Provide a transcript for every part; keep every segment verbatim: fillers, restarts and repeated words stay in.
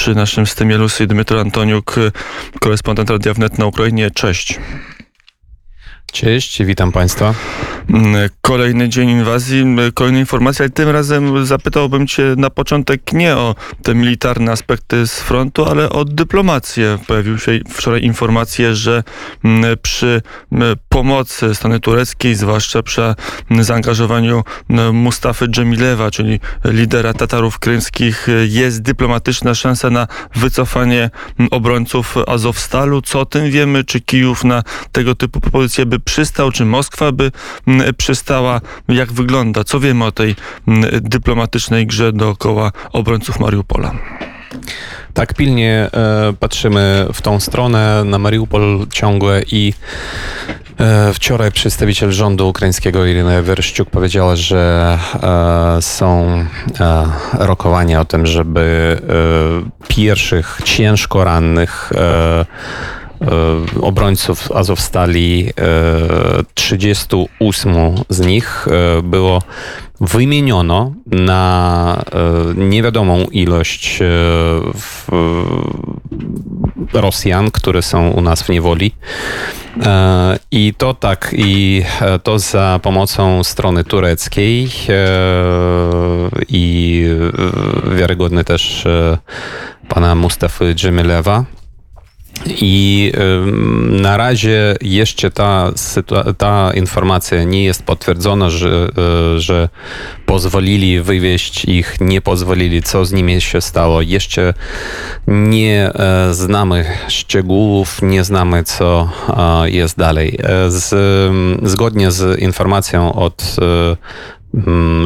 przy naszym Stymielus i Dmytro Antoniuk, korespondent Radia Wnet na Ukrainie. Cześć. Cześć, witam Państwa. Kolejny dzień inwazji, kolejna informacja, ale tym razem zapytałbym Cię na początek nie o te militarne aspekty z frontu, ale o dyplomację. Pojawiły się wczoraj informacje, że przy pomocy strony tureckiej, zwłaszcza przy zaangażowaniu Mustafy Dżemilewa, czyli lidera Tatarów krymskich, jest dyplomatyczna szansa na wycofanie obrońców Azowstalu. Co o tym wiemy? Czy Kijów na tego typu propozycje by przystał? Czy Moskwa by przystała? Jak wygląda? Co wiemy o tej dyplomatycznej grze dookoła obrońców Mariupola? Tak, pilnie e, patrzymy w tą stronę, na Mariupol ciągle i e, wczoraj przedstawiciel rządu ukraińskiego Irina Wereszczuk powiedziała, że e, są e, rokowania o tym, żeby e, pierwszych ciężko rannych e, obrońców Azowstali, trzydziestu ośmiu z nich było wymieniono na niewiadomą ilość Rosjan, które są u nas w niewoli. I to tak, i to za pomocą strony tureckiej i wiarygodny też pana Mustafy Dżemilewa. I y, na razie jeszcze ta, sytu- ta informacja nie jest potwierdzona, że, y, że pozwolili wywieźć ich, nie pozwolili, co z nimi się stało. Jeszcze nie y, znamy szczegółów, nie znamy, co y, jest dalej. Z, y, zgodnie z informacją od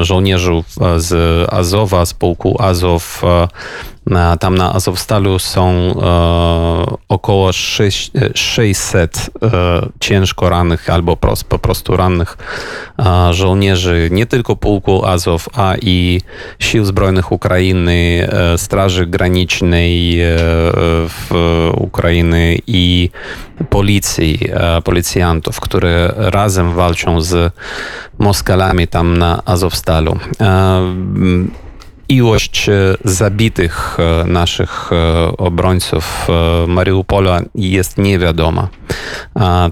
y, żołnierzy z Azowa, z pułku Azow. Tam na Azowstalu są około sześciuset ciężko rannych albo po prostu rannych żołnierzy nie tylko pułku Azow, a i Sił Zbrojnych Ukrainy, Straży Granicznej w Ukrainy i policji, policjantów, które razem walczą z Moskalami tam na Azowstalu. Ilość zabitych naszych obrońców Mariupola jest niewiadoma.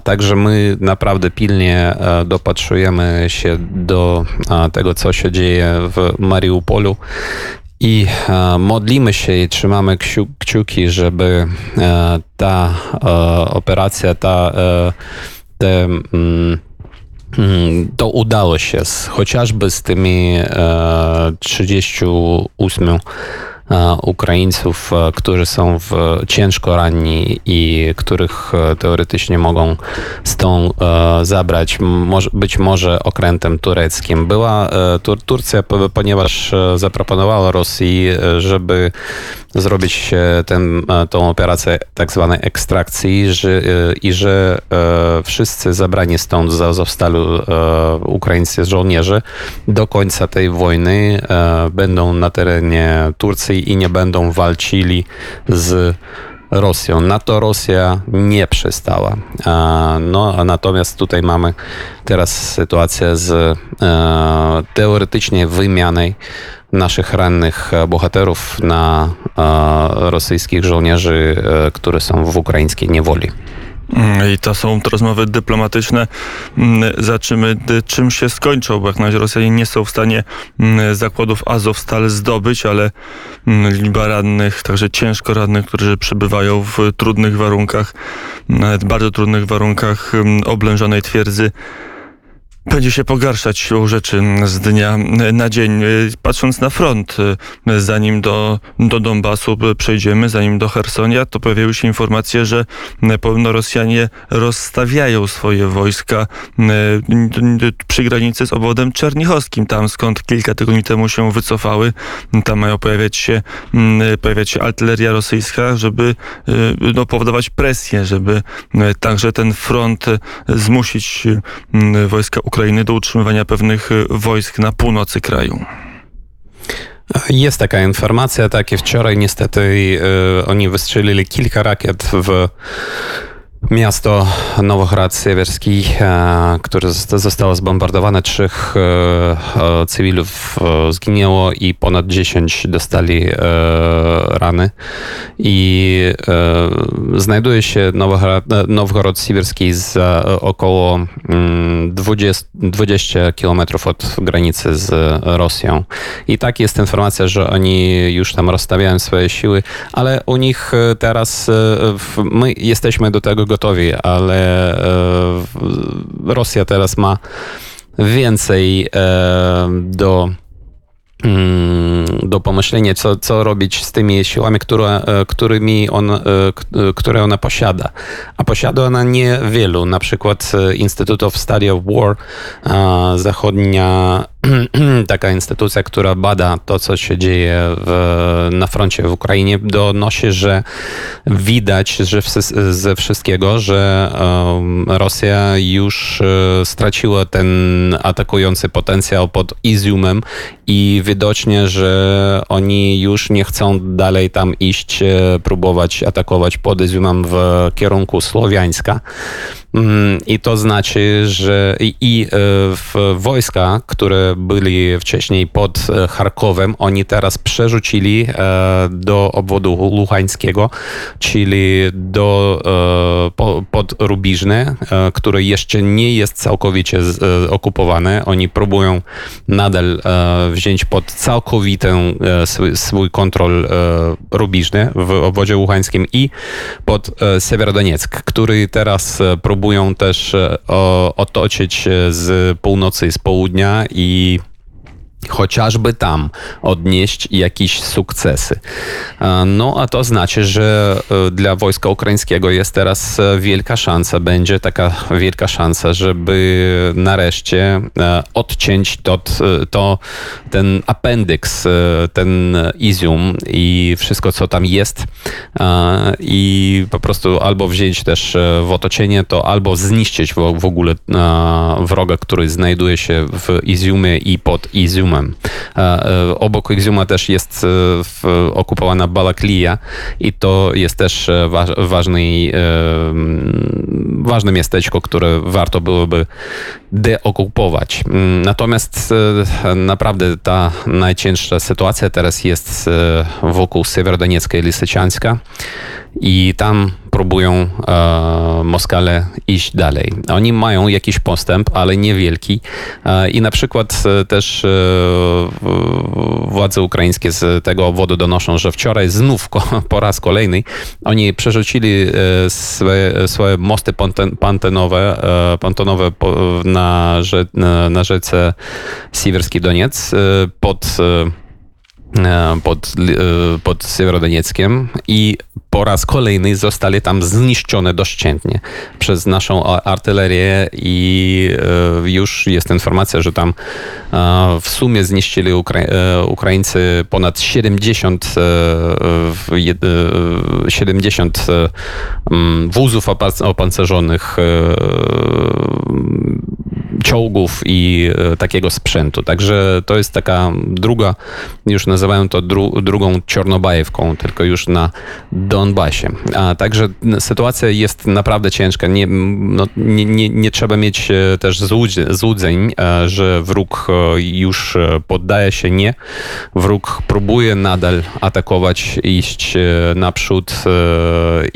Także my naprawdę pilnie dopatrujemy się do tego, co się dzieje w Mariupolu. I modlimy się i trzymamy kciuki, żeby ta operacja, ta, te, to udało się, chociażby z tymi trzydziestu ośmiu Ukraińców, którzy są w ciężko ranni i których teoretycznie mogą stąd zabrać, być może okrętem tureckim. Była Tur- Turcja, ponieważ zaproponowała Rosji, żeby zrobić ten, tą operację tak zwanej ekstrakcji że, i że wszyscy zabrani stąd z Azowstalu ukraińscy żołnierze do końca tej wojny będą na terenie Turcji i nie będą walczyli z Rosją. Na to Rosja nie przystała. No, natomiast tutaj mamy teraz sytuację z teoretycznie wymianą naszych rannych bohaterów na rosyjskich żołnierzy, którzy są w ukraińskiej niewoli. I to są te rozmowy dyplomatyczne. Zaczymy, czym się skończą, bo jak na razie Rosjanie nie są w stanie zakładów Azowstal zdobyć, ale liczba rannych, także ciężko rannych, którzy przebywają w trudnych warunkach, nawet bardzo trudnych warunkach oblężonej twierdzy, będzie się pogarszać siłą rzeczy z dnia na dzień. Patrząc na front, zanim do, do Donbasu przejdziemy, zanim do Hersonia, to pojawiły się informacje, że podobno Rosjanie rozstawiają swoje wojska przy granicy z obwodem czernichowskim, tam skąd kilka tygodni temu się wycofały. Tam mają pojawiać się, pojawiać się artyleria rosyjska, żeby no, powodować presję, żeby także ten front zmusić wojska Ukrainy do utrzymywania pewnych wojsk na północy kraju. Jest taka informacja, tak, i wczoraj niestety y, oni wystrzelili kilka rakiet w Miasto Nowyhrad Siewierski, które zostało zbombardowane, trzech cywilów zginęło i ponad dziesięć dostali rany. I znajduje się Nowyhrad Siewierski za około dwadzieścia kilometrów od granicy z Rosją. I tak jest informacja, że oni już tam rozstawiają swoje siły, ale u nich teraz my jesteśmy do tego gotowi. Ale e, Rosja teraz ma więcej e, do, mm, do pomyślenia, co, co robić z tymi siłami, które, którymi on, e, które ona posiada. A posiada ona niewielu. Na przykład Institute of Study of War, e, zachodnia taka instytucja, która bada to, co się dzieje w, na froncie w Ukrainie, donosi, że widać że w, ze wszystkiego, że um, Rosja już um, straciła ten atakujący potencjał pod Iziumem i widocznie, że oni już nie chcą dalej tam iść, próbować atakować pod Iziumem w kierunku Słowiańska. Mm, I to znaczy, że i, i w wojska, które byli wcześniej pod Charkowem, oni teraz przerzucili do obwodu Łuhańskiego, czyli do, pod Rubiżny, który jeszcze nie jest całkowicie okupowany. Oni próbują nadal wziąć pod całkowitą swój kontrol Rubiżny w obwodzie Łuhańskim i pod Siewerodoniec, który teraz próbują też otoczyć z północy i z południa i chociażby tam odnieść jakieś sukcesy. No a to znaczy, że dla wojska ukraińskiego jest teraz wielka szansa, będzie taka wielka szansa, żeby nareszcie odciąć to, to, ten apendyks, ten Izium i wszystko, co tam jest, i po prostu albo wziąć też w otoczenie to, albo zniszczyć w, w ogóle wroga, który znajduje się w Iziumie i pod Iziumem. Obok Iziuma też jest okupowana Balaklija i to jest też ważny, ważne miasteczko, które warto byłoby deokupować. Natomiast naprawdę ta najcięższa sytuacja teraz jest wokół Siewerodoniecka i Lisiczańska i tam próbują e, Moskale iść dalej. Oni mają jakiś postęp, ale niewielki. E, I na przykład e, też e, władze ukraińskie z tego obwodu donoszą, że wczoraj znów ko- po raz kolejny oni przerzucili e, swoje, swoje mosty ponten- pantenowe, e, pantenowe po, na, rze- na, na rzece Siwerski Doniec e, pod e, pod, pod Siewerodonieckiem i po raz kolejny zostali tam zniszczone doszczętnie przez naszą artylerię i już jest informacja, że tam w sumie zniszczyli Ukra- Ukraińcy ponad siedemdziesiąt wózów opancerzonych, czołgów i takiego sprzętu. Także to jest taka druga, już nazywają to dru, drugą Czernobajewką, tylko już na Donbasie. A także sytuacja jest naprawdę ciężka. Nie, no, nie, nie, nie trzeba mieć też złudzeń, złudzeń, że wróg już poddaje się. Nie. Wróg próbuje nadal atakować, iść naprzód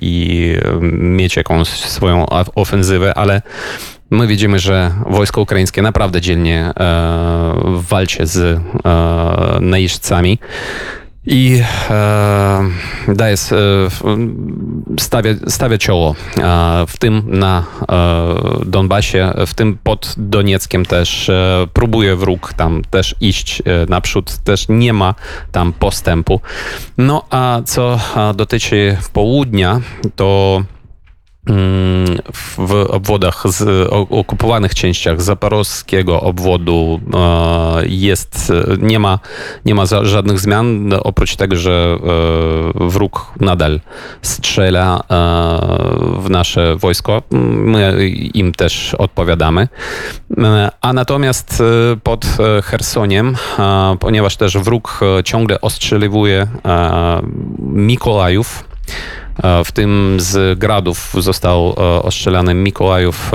i mieć jakąś swoją ofensywę, ale my widzimy, że wojsko ukraińskie naprawdę dzielnie e, walczy z e, najeźdźcami i e, daje, e, stawia, stawia czoło, e, w tym na e, Donbasie, w tym pod Donieckiem też e, próbuje wróg tam też iść e, naprzód, też nie ma tam postępu. No a co dotyczy południa, to w obwodach z okupowanych częściach Zaporowskiego obwodu jest, nie ma, nie ma żadnych zmian, oprócz tego, że wróg nadal strzela w nasze wojsko. My im też odpowiadamy. A natomiast pod Chersoniem, ponieważ też wróg ciągle ostrzeliwuje Mikołajów, W tym z gradów został ostrzelany Mikołajów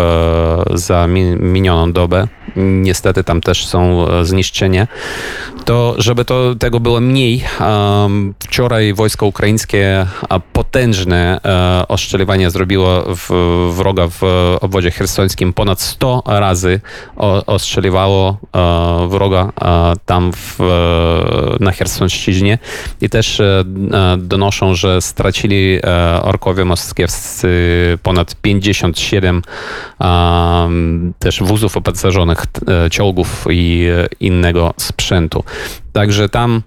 za minioną dobę. Niestety tam też są zniszczenia. To, żeby to, tego było mniej, wczoraj wojsko ukraińskie potężne ostrzeliwanie zrobiło w, wroga w obwodzie chersońskim. Ponad sto razy ostrzeliwało wroga tam w, na Chersonszczyźnie i też donoszą, że stracili orkowie moskiewscy ponad pięćdziesiąt siedem też wózów opancerzonych, ciągów i innego sprzętu. Także tam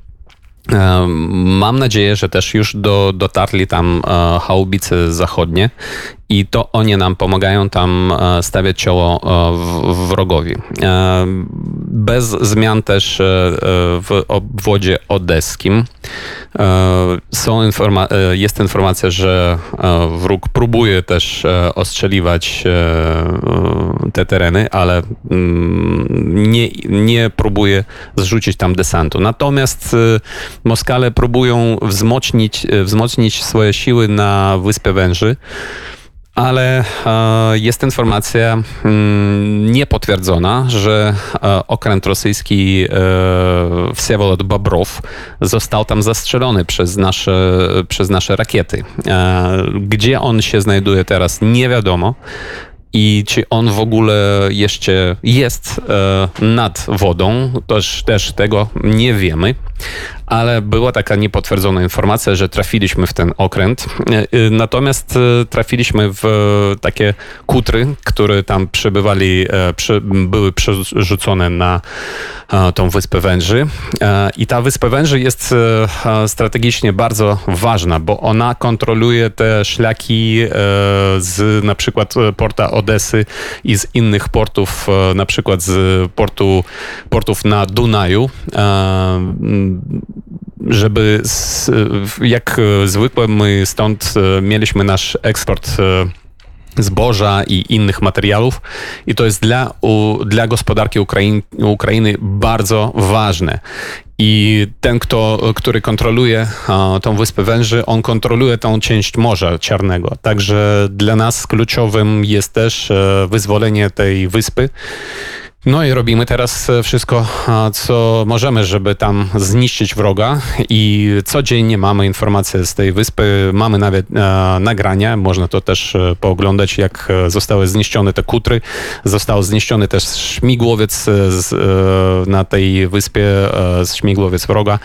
mam nadzieję, że też już do, dotarli tam haubice zachodnie i to oni nam pomagają tam stawiać czoło wrogowi. Bez zmian też w obwodzie odeskim. Są informa- jest informacja, że wróg próbuje też ostrzeliwać te tereny, ale nie, nie próbuje zrzucić tam desantu. Natomiast Moskale próbują wzmocnić, wzmocnić swoje siły na Wyspie Węży. Ale e, jest informacja m, niepotwierdzona, że e, okręt rosyjski e, Wsevolod Babrow został tam zastrzelony przez nasze, przez nasze rakiety. E, gdzie on się znajduje teraz, nie wiadomo. I czy on w ogóle jeszcze jest e, nad wodą, też, też tego nie wiemy. Ale była taka niepotwierdzona informacja, że trafiliśmy w ten okręt. Natomiast trafiliśmy w takie kutry, które tam przebywali, były przerzucone na tą Wyspę Węży. I ta Wyspa Węży jest strategicznie bardzo ważna, bo ona kontroluje te szlaki z na przykład porta Odesy i z innych portów, na przykład z portu, portów na Dunaju, żeby z, jak zwykle my stąd mieliśmy nasz eksport zboża i innych materiałów i to jest dla, dla gospodarki Ukrainy, Ukrainy bardzo ważne. I ten, kto, który kontroluje tą Wyspę Węży, on kontroluje tą część Morza Czarnego. Także dla nas kluczowym jest też wyzwolenie tej wyspy. No i robimy teraz wszystko, co możemy, żeby tam zniszczyć wroga i codziennie mamy informacje z tej wyspy, mamy nawet e, nagrania, można to też pooglądać, jak zostały zniszczone te kutry, został zniszczony też śmigłowiec z, e, na tej wyspie, e, śmigłowiec wroga.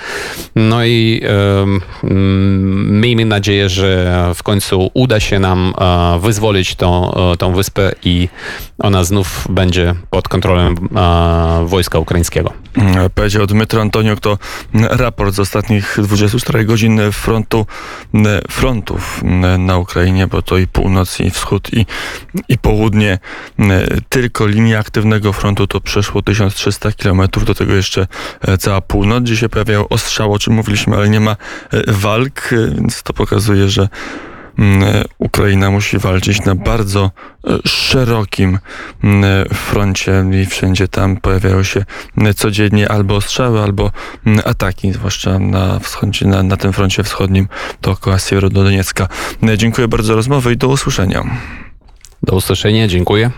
No i e, miejmy nadzieję, że w końcu uda się nam e, wyzwolić tą, tą wyspę i ona znów będzie pod kontrolą wojska ukraińskiego. Powiedział Dmytro Antoniuk, to raport z ostatnich dwudziestu czterech godzin frontu, frontów na Ukrainie, bo to i północ, i wschód, i, i południe. Tylko linia aktywnego frontu to przeszło tysiąc trzysta kilometrów, do tego jeszcze cała północ, gdzie się pojawiał ostrzał, o czym mówiliśmy, ale nie ma walk, więc to pokazuje, że Ukraina musi walczyć na bardzo szerokim froncie i wszędzie tam pojawiają się codziennie albo ostrzały, albo ataki, zwłaszcza na, wschodzie, na, na tym froncie wschodnim, dookoła Siewerodoniecka. Dziękuję bardzo za rozmowę i do usłyszenia. Do usłyszenia, dziękuję.